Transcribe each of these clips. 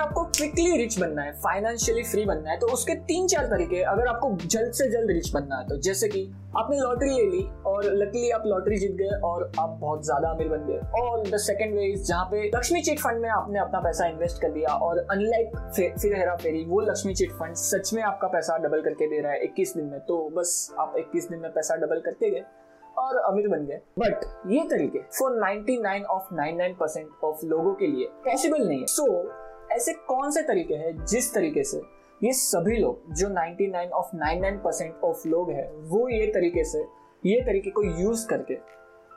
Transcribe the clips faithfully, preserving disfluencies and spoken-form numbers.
अगर आपको quickly rich बनना है, फाइनेंशियली फ्री बनना है, तो उसके तीन चार तरीके अगर आपको जल्द से जल्द रिच बनना है तो, जैसे कि आपने लॉटरी ले ली और लकीली आप लॉटरी जीत गए और आप बहुत ज्यादा अमीर बन गए, और द सेकंड वे इज जहाँ पे लक्ष्मी चिट फंड में आपने अपना पैसा इन्वेस्ट कर दिया और अनलाइक फिर हेरा फेरी, वो लक्ष्मी चिट फंड सच में आपका पैसा डबल करके दे रहा है इक्कीस दिन में, तो बस आप इक्कीस दिन में पैसा डबल करते गए और अमीर बन गए। बट ये तरीके फॉर नाइंटी नाइन ऑफ निन्यानवे परसेंट ऑफ लोगों के लिए पॉसिबल नहीं है। सो so, ऐसे कौन से तरीके हैं जिस तरीके से ये सभी लोग जो निन्यानवे ऑफ निन्यानवे परसेंट ऑफ लोग हैं वो ये तरीके से ये तरीके को यूज करके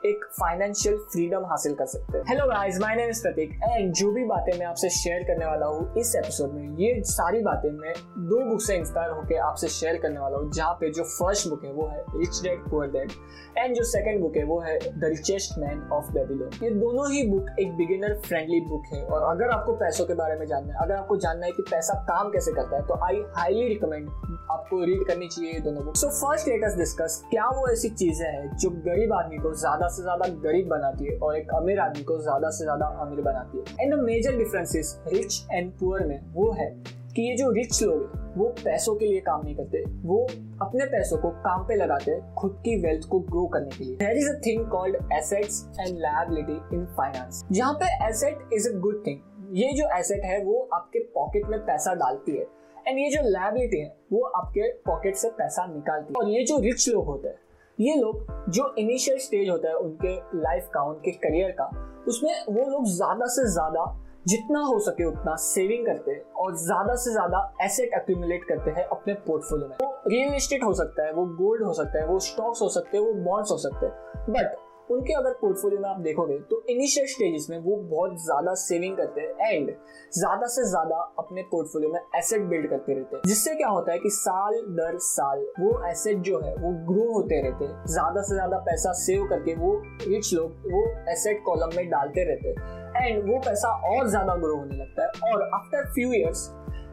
एक फाइनेंशियल फ्रीडम हासिल कर सकते हैं। Hello guys, my name is Prateek and जो भी बातें मैं आपसे शेयर करने वाला हूँ इस एपिसोड में, ये सारी बातें मैं दो बुक से इंस्पायर होकर आपसे शेयर करने वाला हूँ, जहाँ पे जो फर्स्ट बुक है वो है rich dad poor dad and जो सेकंड बुक है वो है the richest man of Babylon. ये दोनों ही बुक एक बिगिनर फ्रेंडली बुक है और अगर आपको पैसों के बारे में जानना है, अगर आपको जानना है कि पैसा काम कैसे करता है, तो आई हाईली रिकमेंड आपको रीड करनी चाहिए दोनों book. So first let us discuss क्या वो ऐसी चीजें हैं जो गरीब आदमी को ज्यादा से ज्यादा गरीब बनाती है और एक अमीर आदमी को ज्यादा से ज्यादा अमीर बनाती है। And the major differences rich and poor में वो है कि ये जो रिच लोग हैं वो पैसों के लिए काम नहीं करते, वो अपने पैसों को काम पे लगाते हैं खुद की वेल्थ को ग्रो करने के लिए। There is a thing called assets and liability in finance, जहाँ पे asset is a good thing, ये जो एसेट है वो आपके पॉकेट में पैसा डालती है, एंड ये जो लायबिलिटी है वो आपके पॉकेट से पैसा निकालती है। और ये जो रिच लोग होते हैं, ये लोग जो इनिशियल स्टेज होता है उनके लाइफ का, उनके करियर का, उसमें वो लोग ज्यादा से ज्यादा जितना हो सके उतना सेविंग करते हैं और ज्यादा से ज्यादा एसेट एक्यूमुलेट करते हैं अपने पोर्टफोलियो में। वो रियल एस्टेट हो सकता है, वो गोल्ड हो सकता है, वो स्टॉक्स हो सकते हैं, वो बॉन्ड्स हो सकते हैं, बट उनके अगर पोर्टफोलियो में आप देखोगे तो इनिशियल स्टेजेस में वो बहुत ज्यादा सेविंग करते हैं एंड ज्यादा से ज्यादा अपने पोर्टफोलियो में एसेट बिल्ड करते रहते हैं, जिससे क्या होता है कि साल दर साल वो एसेट जो है वो ग्रो होते रहते हैं। ज्यादा से ज्यादा पैसा सेव करके वो रिच लोग वो एसेट कॉलम में डालते रहते हैं एंड वो पैसा और ज्यादा ग्रो होने लगता है, और आफ्टर फ्यू ईयर्स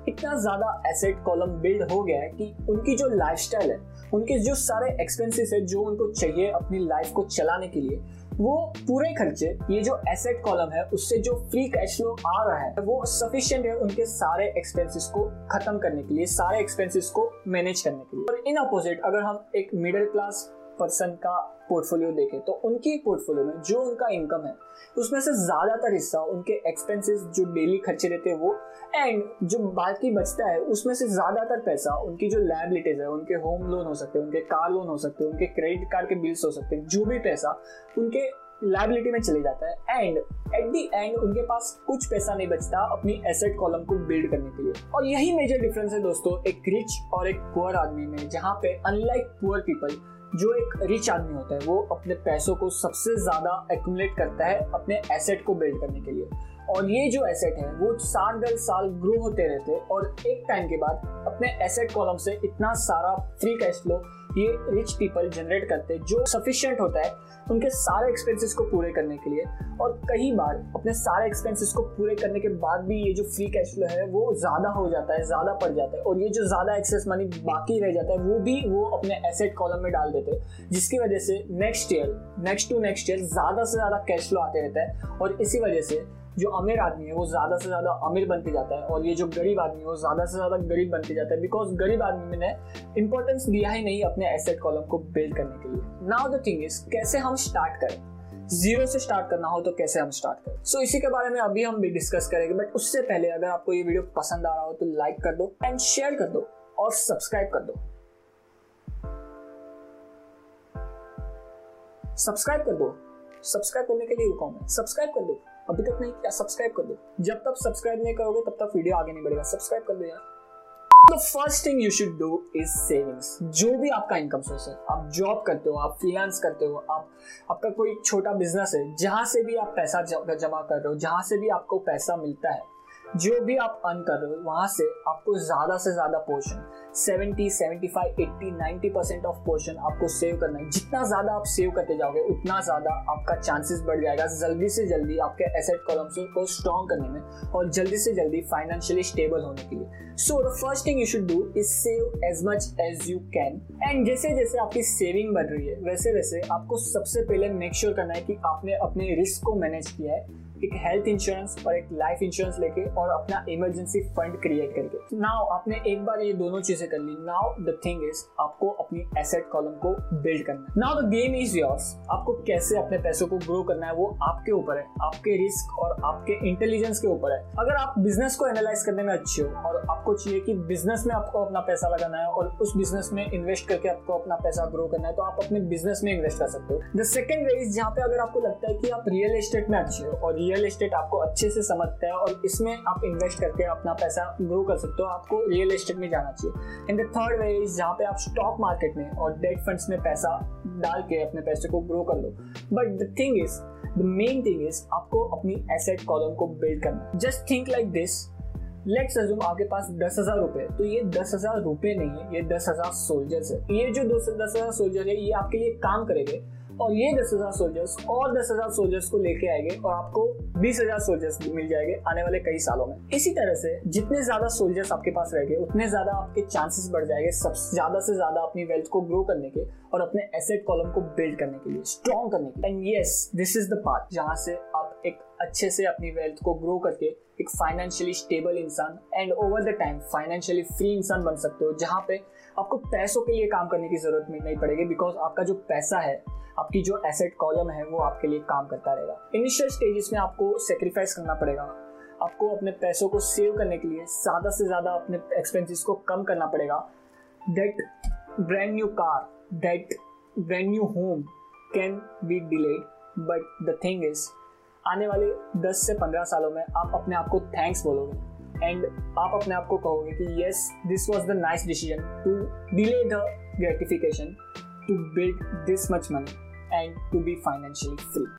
इतना ज्यादा एसेट कॉलम बिल्ड हो गया है कि उनकी जो लाइफस्टाइल है, उनके जो सारे एक्सपेंसेस है जो उनको चाहिए अपनी लाइफ को चलाने के लिए, वो पूरे खर्चे ये जो एसेट कॉलम है उससे जो फ्री कैश फ्लो आ रहा है वो सफिशिएंट है उनके सारे एक्सपेंसेस को खत्म करने के लिए, सारे एक्सपेंसेस को मैनेज करने के लिए। और इन अपोजिट अगर हम एक मिडिल क्लास पर्सन का पोर्टफोलियो देखें तो उनकी पोर्टफोलियो में जो उनका इनकम है उसमें से ज्यादातर हिस्सा उनके एक्सपेंसेस जो डेली खर्चे रहते हैं वो, एंड जो बाकी बचता है उसमें से ज्यादातर पैसा उनकी जो लायबिलिटीज है, उनके होम लोन हो सकते हैं, उनके कार लोन हो सकते हैं, उनके क्रेडिट कार्ड के बिल्स हो सकते हैं, जो भी पैसा उनके लायबिलिटी में चले जाता है, एंड एट दी एंड उनके पास कुछ पैसा नहीं बचता अपनी एसेट कॉलम को बिल्ड करने के लिए। और यही मेजर डिफरेंस है दोस्तों एक रिच और एक पुअर आदमी में, जहाँ पे अनलाइक पुअर पीपल जो एक रिच आदमी होता है वो अपने पैसों को सबसे ज्यादा एक्यूमुलेट करता है अपने एसेट को बिल्ड करने के लिए, और ये जो एसेट है वो साल दर साल ग्रो होते रहते हैं और एक टाइम के बाद अपने एसेट कॉलम से इतना सारा फ्री कैश फ्लो ये रिच पीपल जनरेट करते हैं जो सफिशिएंट होता है उनके सारे एक्सपेंसेस को पूरे करने के लिए। और कई बार अपने सारे एक्सपेंसेस को पूरे करने के बाद भी ये जो फ्री कैश फ्लो है वो ज़्यादा हो जाता है, ज़्यादा पड़ जाता है, और ये जो ज़्यादा एक्सेस मनी बाकी रह जाता है वो भी वो अपने एसेट कॉलम में डाल देते हैं, जिसकी वजह से next year next to next year ज़्यादा से ज़्यादा कैश फ्लो आते रहता है, और इसी वजह से जो अमीर आदमी है वो ज़्यादा से ज़्यादा अमीर बनते जाता है और ये जो गरीब आदमी है वो ज़्यादा से ज़्यादा गरीब बनते जाता है, बिकॉज गरीब आदमी ने इंपॉर्टेंस दिया ही नहीं अपने एसेट कॉलम को बिल्ड करने के लिए। नाउ द थिंग इज कैसे हम स्टार्ट करें, जीरो से स्टार्ट करना हो तो कैसे हम स्टार्ट करें, सो so, इसी के बारे में अभी हम भी डिस्कस करेंगे। बट उससे पहले अगर आपको ये वीडियो पसंद आ रहा हो तो लाइक कर दो एंड शेयर कर दो और सब्सक्राइब कर दो सब्सक्राइब कर दो सब्सक्राइब करने के लिए हुक्म है, सब्सक्राइब कर दो, अभी तक नहीं किया सब्सक्राइब कर दो, जब तक सब्सक्राइब नहीं करोगे तब तक वीडियो आगे नहीं बढ़ेगा, सब्सक्राइब कर दो यार। The first thing you should do is savings. जो भी आपका इनकम सोर्स है, आप जॉब करते हो, आप फ्रीलांस करते हो, आप आपका कोई छोटा बिजनेस है, जहाँ से भी आप पैसा जमा कर रहे हो, जहाँ से भी आपको पैसा मिलता है, जो भी आप अर्न कर रहे हो वहाँ से आपको ज़्यादा से ज़्यादा पोर्शन सत्तर, पचहत्तर, अस्सी, नब्बे परसेंट ऑफ पोर्शन आपको सेव करना है। जितना ज़्यादा आप सेव करते जाओगे उतना ज़्यादा आपका चांसेस बढ़ जाएगा जल्दी से जल्दी आपके एसेट कॉलम्स को स्ट्रॉन्ग करने में और जल्दी से जल्दी फाइनेंशियली स्टेबल होने के लिए। So the first thing you should do is save as much as you can, and जैसे जैसे आपकी सेविंग बढ़ रही है वैसे वैसे आपको सबसे पहले मेक श्योर करना है कि आपने अपने रिस्क को मैनेज किया है, एक हेल्थ इंश्योरेंस और एक लाइफ इंश्योरेंस लेके और अपना इमरजेंसी फंड क्रिएट करके। नाउ आपने एक बार ये दोनों चीजें कर ली। नाउ द थिंग इज आपको अपनी एसेट कॉलम को बिल्ड करना है। Now the game is yours. आपको कैसे अपने पैसों को ग्रो करना है वो आपके ऊपर है, आपके रिस्क और आपके इंटेलिजेंस के ऊपर है। अगर आप बिजनेस को एनालाइज करने में अच्छे हो और आपको चाहिए कि बिजनेस में आपको अपना पैसा लगाना है और उस बिजनेस में इन्वेस्ट करके आपको अपना पैसा ग्रो करना है, तो आप अपने बिजनेस में इन्वेस्ट कर सकते हो। द सेकंड वे इज जहाँ पे अगर आपको लगता है कि आप रियल एस्टेट में अच्छे हो और रियल एस्टेट आपको अच्छे से समझता है और इसमें आप इन्वेस्ट करके अपना पैसा ग्रो कर सकते हो, आपको रियल एस्टेट में जाना चाहिए। And the third way is जहाँ पे आप स्टॉक मार्केट में और डेट फंड्स में पैसा डाल के अपने पैसे को ग्रो कर लो। But the thing is the main thing is आपको अपनी एसेट कॉलम को बिल्ड करना। Just think like this, let's assume आपके पास दस हजार रुपए, तो ये दस हजार रुपए नहीं है, ये दस हजार सोल्जर्स है। ये जो दस हजार सोल्जर है ये आपके लिए काम करेंगे और ये दस हजार सोल्जर्स और दस हजार सोल्जर्स को लेके आएंगे और आपको बीस हजार सोल्जर्स मिल जाएंगे आने वाले कई सालों में। इसी तरह से जितने ज्यादा सोल्जर्स आपके पास रहेंगे उतने ज्यादा आपके चांसेस बढ़ जाएंगे सबसे ज्यादा से ज्यादा अपनी वेल्थ को ग्रो करने के और अपने एसेट कॉलम को बिल्ड करने के लिए, स्ट्रॉन्ग करने के। And yes, this is the part जहाँ से आप एक अच्छे से अपनी वेल्थ को ग्रो करके एक फाइनेंशियली स्टेबल इंसान and over the time financially free इंसान बन सकते हो, जहाँ पे आपको पैसों के लिए काम करने की जरूरत नहीं पड़ेगी, बिकॉज आपका जो पैसा है, आपकी जो एसेट कॉलम है, वो आपके लिए काम करता रहेगा। इनिशियल स्टेजेस में आपको सेक्रीफाइस करना पड़ेगा, आपको अपने पैसों को सेव करने के लिए ज़्यादा से ज़्यादा अपने एक्सपेंसेस को कम करना पड़ेगा। That brand new car, that brand new home can be delayed, but the thing is आने वाले दस से पंद्रह सालों में आप अपने आप को थैंक्स बोलोगे एंड आप अपने आप को कहोगे कि yes, this was the nice decision to delay the gratification, to build this much money and to be financially free.